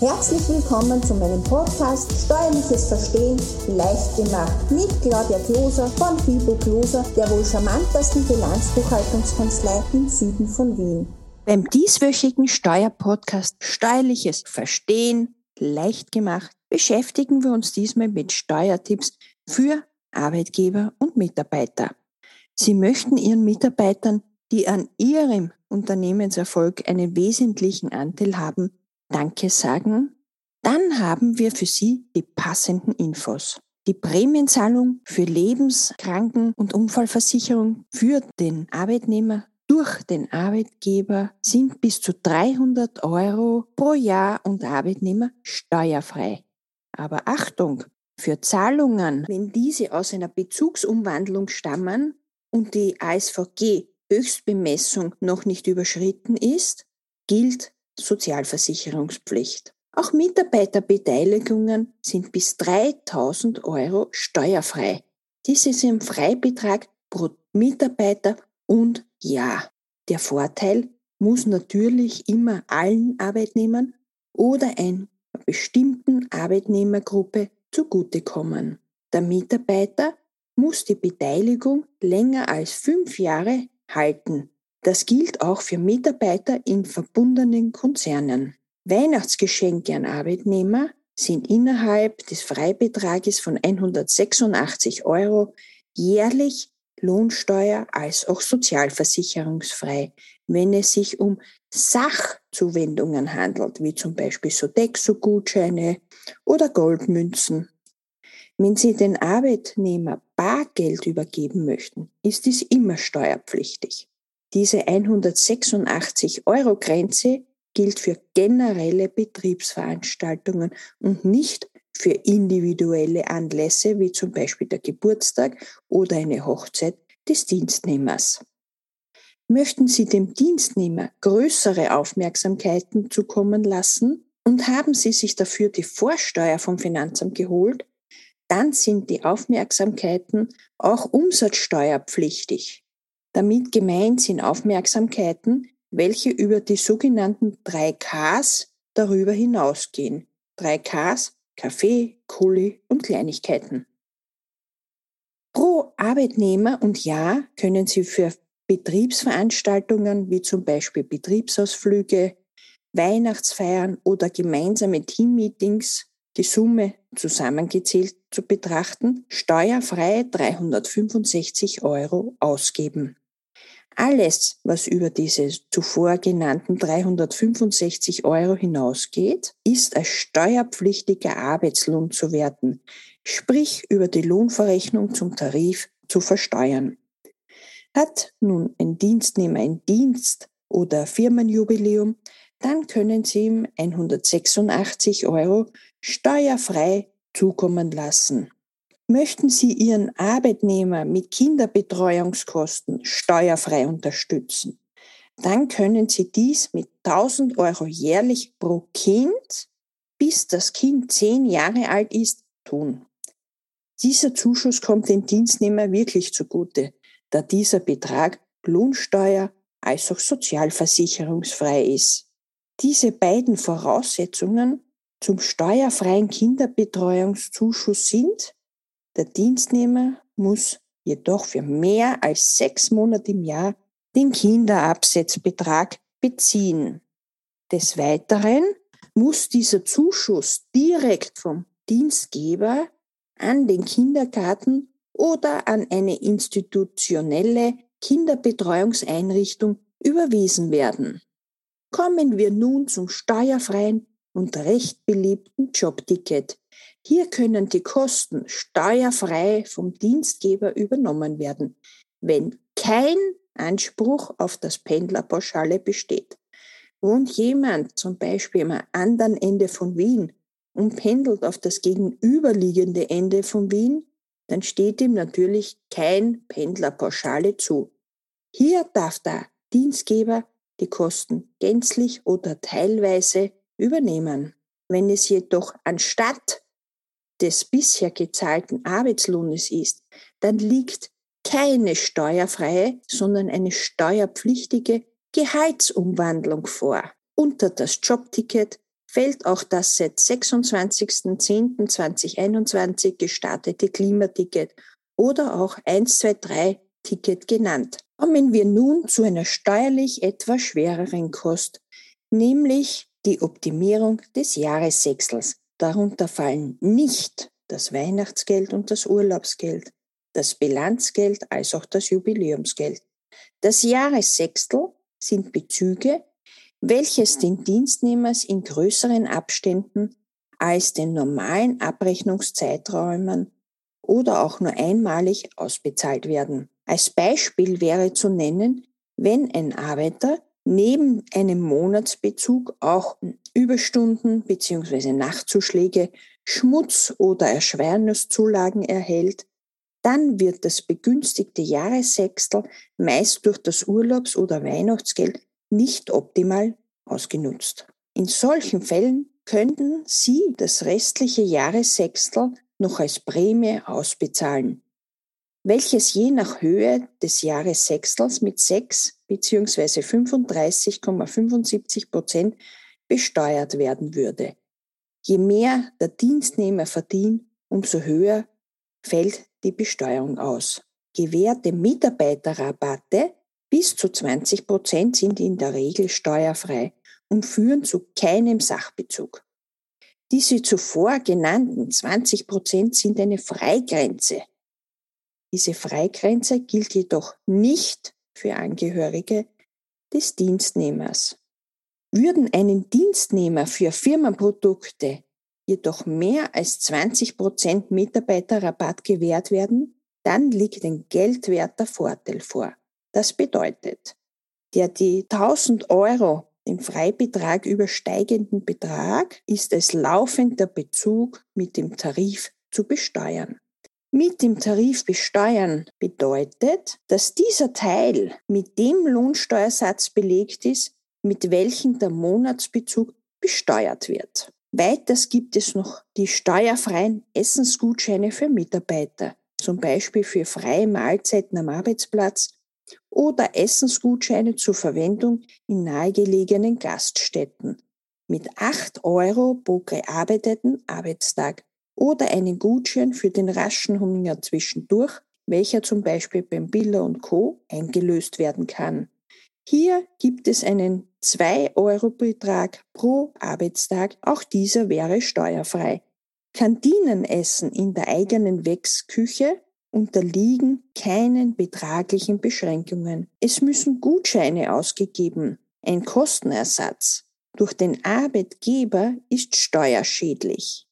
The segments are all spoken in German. Herzlich willkommen zu meinem Podcast Steuerliches Verstehen leicht gemacht mit Claudia Kloser von Fibu Kloser, der wohl charmantesten Bilanzbuchhaltungskanzlei im Süden von Wien. Beim dieswöchigen Steuerpodcast Steuerliches Verstehen leicht gemacht beschäftigen wir uns diesmal mit Steuertipps für Arbeitgeber und Mitarbeiter. Sie möchten Ihren Mitarbeitern, die an Ihrem Unternehmenserfolg einen wesentlichen Anteil haben, Danke sagen, dann haben wir für Sie die passenden Infos. Die Prämienzahlung für Lebens-, Kranken- und Unfallversicherung für den Arbeitnehmer durch den Arbeitgeber sind bis zu 300 Euro pro Jahr und Arbeitnehmer steuerfrei. Aber Achtung, für Zahlungen, wenn diese aus einer Bezugsumwandlung stammen und die ASVG-Höchstbemessung noch nicht überschritten ist, gilt Sozialversicherungspflicht. Auch Mitarbeiterbeteiligungen sind bis 3.000 Euro steuerfrei. Dies ist ein Freibetrag pro Mitarbeiter und Jahr. Der Vorteil muss natürlich immer allen Arbeitnehmern oder einer bestimmten Arbeitnehmergruppe zugutekommen. Der Mitarbeiter muss die Beteiligung länger als 5 Jahre halten. Das gilt auch für Mitarbeiter in verbundenen Konzernen. Weihnachtsgeschenke an Arbeitnehmer sind innerhalb des Freibetrages von 186 Euro jährlich Lohnsteuer- als auch sozialversicherungsfrei, wenn es sich um Sachzuwendungen handelt, wie zum Beispiel Sodexo-Gutscheine oder Goldmünzen. Wenn Sie den Arbeitnehmer Bargeld übergeben möchten, ist dies immer steuerpflichtig. Diese 186-Euro-Grenze gilt für generelle Betriebsveranstaltungen und nicht für individuelle Anlässe wie zum Beispiel der Geburtstag oder eine Hochzeit des Dienstnehmers. Möchten Sie dem Dienstnehmer größere Aufmerksamkeiten zukommen lassen und haben Sie sich dafür die Vorsteuer vom Finanzamt geholt, dann sind die Aufmerksamkeiten auch umsatzsteuerpflichtig. Damit gemeint sind Aufmerksamkeiten, welche über die sogenannten 3Ks darüber hinausgehen. 3Ks, Kaffee, Kuli und Kleinigkeiten. Pro Arbeitnehmer und Jahr können Sie für Betriebsveranstaltungen wie zum Beispiel Betriebsausflüge, Weihnachtsfeiern oder gemeinsame Teammeetings die Summe zusammengezählt zu betrachten, steuerfrei 365 Euro ausgeben. Alles, was über diese zuvor genannten 365 Euro hinausgeht, ist als steuerpflichtiger Arbeitslohn zu werten, sprich über die Lohnverrechnung zum Tarif zu versteuern. Hat nun ein Dienstnehmer ein Dienst- oder Firmenjubiläum, dann können Sie ihm 186 Euro steuerfrei zukommen lassen. Möchten Sie Ihren Arbeitnehmer mit Kinderbetreuungskosten steuerfrei unterstützen, dann können Sie dies mit 1.000 Euro jährlich pro Kind, bis das Kind 10 Jahre alt ist, tun. Dieser Zuschuss kommt den Dienstnehmer wirklich zugute, da dieser Betrag Lohnsteuer- als auch sozialversicherungsfrei ist. Diese beiden Voraussetzungen zum steuerfreien Kinderbetreuungszuschuss sind: der Dienstnehmer muss jedoch für mehr als 6 Monate im Jahr den Kinderabsetzbetrag beziehen. Des Weiteren muss dieser Zuschuss direkt vom Dienstgeber an den Kindergarten oder an eine institutionelle Kinderbetreuungseinrichtung überwiesen werden. Kommen wir nun zum steuerfreien und recht beliebten Jobticket. Hier können die Kosten steuerfrei vom Dienstgeber übernommen werden, wenn kein Anspruch auf das Pendlerpauschale besteht. Wohnt jemand zum Beispiel am anderen Ende von Wien und pendelt auf das gegenüberliegende Ende von Wien, dann steht ihm natürlich kein Pendlerpauschale zu. Hier darf der Dienstgeber die Kosten gänzlich oder teilweise übernehmen. Wenn es jedoch anstatt des bisher gezahlten Arbeitslohnes ist, dann liegt keine steuerfreie, sondern eine steuerpflichtige Gehaltsumwandlung vor. Unter das Jobticket fällt auch das seit 26.10.2021 gestartete Klimaticket oder auch 123-Ticket genannt. Kommen wir nun zu einer steuerlich etwas schwereren Kost, nämlich die Optimierung des Jahressechsels. Darunter fallen nicht das Weihnachtsgeld und das Urlaubsgeld, das Bilanzgeld als auch das Jubiläumsgeld. Das Jahressechstel sind Bezüge, welches den Dienstnehmers in größeren Abständen als den normalen Abrechnungszeiträumen oder auch nur einmalig ausbezahlt werden. Als Beispiel wäre zu nennen, wenn ein Arbeiter neben einem Monatsbezug auch Überstunden bzw. Nachtzuschläge, Schmutz- oder Erschwerniszulagen erhält, dann wird das begünstigte Jahressechstel meist durch das Urlaubs- oder Weihnachtsgeld nicht optimal ausgenutzt. In solchen Fällen könnten Sie das restliche Jahressechstel noch als Prämie ausbezahlen, welches je nach Höhe des Jahressechstels mit 6 bzw. 35,75% besteuert werden würde. Je mehr der Dienstnehmer verdient, umso höher fällt die Besteuerung aus. Gewährte Mitarbeiterrabatte bis zu 20% sind in der Regel steuerfrei und führen zu keinem Sachbezug. Diese zuvor genannten 20% sind eine Freigrenze. Diese Freigrenze gilt jedoch nicht für Angehörige des Dienstnehmers. Würden einen Dienstnehmer für Firmenprodukte jedoch mehr als 20% Mitarbeiterrabatt gewährt werden, dann liegt ein geldwerter Vorteil vor. Das bedeutet, der die 1.000 Euro den Freibetrag übersteigenden Betrag ist als laufender Bezug mit dem Tarif zu besteuern. Mit dem Tarif besteuern bedeutet, dass dieser Teil mit dem Lohnsteuersatz belegt ist, mit welchen der Monatsbezug besteuert wird. Weiters gibt es noch die steuerfreien Essensgutscheine für Mitarbeiter, zum Beispiel für freie Mahlzeiten am Arbeitsplatz oder Essensgutscheine zur Verwendung in nahegelegenen Gaststätten mit 8 Euro pro gearbeiteten Arbeitstag oder einen Gutschein für den raschen Hunger zwischendurch, welcher zum Beispiel beim Billa und Co. eingelöst werden kann. Hier gibt es einen 2-Euro-Betrag pro Arbeitstag, auch dieser wäre steuerfrei. Kantinenessen in der eigenen Wächsküche unterliegen keinen betraglichen Beschränkungen. Es müssen Gutscheine ausgegeben. Ein Kostenersatz durch den Arbeitgeber ist steuerschädlich.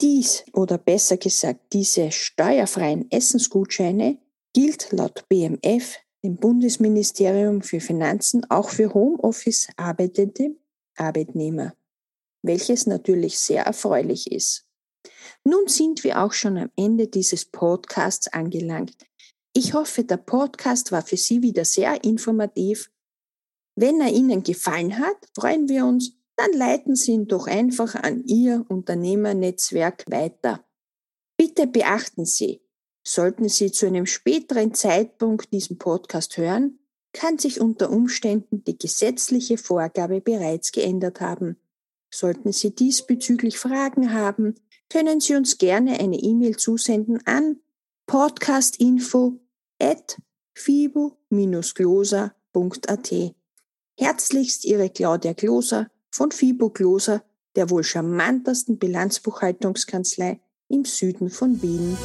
Dies, oder besser gesagt, diese steuerfreien Essensgutscheine gilt laut BMF, dem Bundesministerium für Finanzen, auch für Homeoffice arbeitende Arbeitnehmer, welches natürlich sehr erfreulich ist. Nun sind wir auch schon am Ende dieses Podcasts angelangt. Ich hoffe, der Podcast war für Sie wieder sehr informativ. Wenn er Ihnen gefallen hat, freuen wir uns, dann leiten Sie ihn doch einfach an Ihr Unternehmernetzwerk weiter. Bitte beachten Sie, sollten Sie zu einem späteren Zeitpunkt diesen Podcast hören, kann sich unter Umständen die gesetzliche Vorgabe bereits geändert haben. Sollten Sie diesbezüglich Fragen haben, können Sie uns gerne eine E-Mail zusenden an podcastinfo@fibu-kloser.at. Herzlichst Ihre Claudia Kloser von Fibu Kloser, der wohl charmantesten Bilanzbuchhaltungskanzlei im Süden von Wien.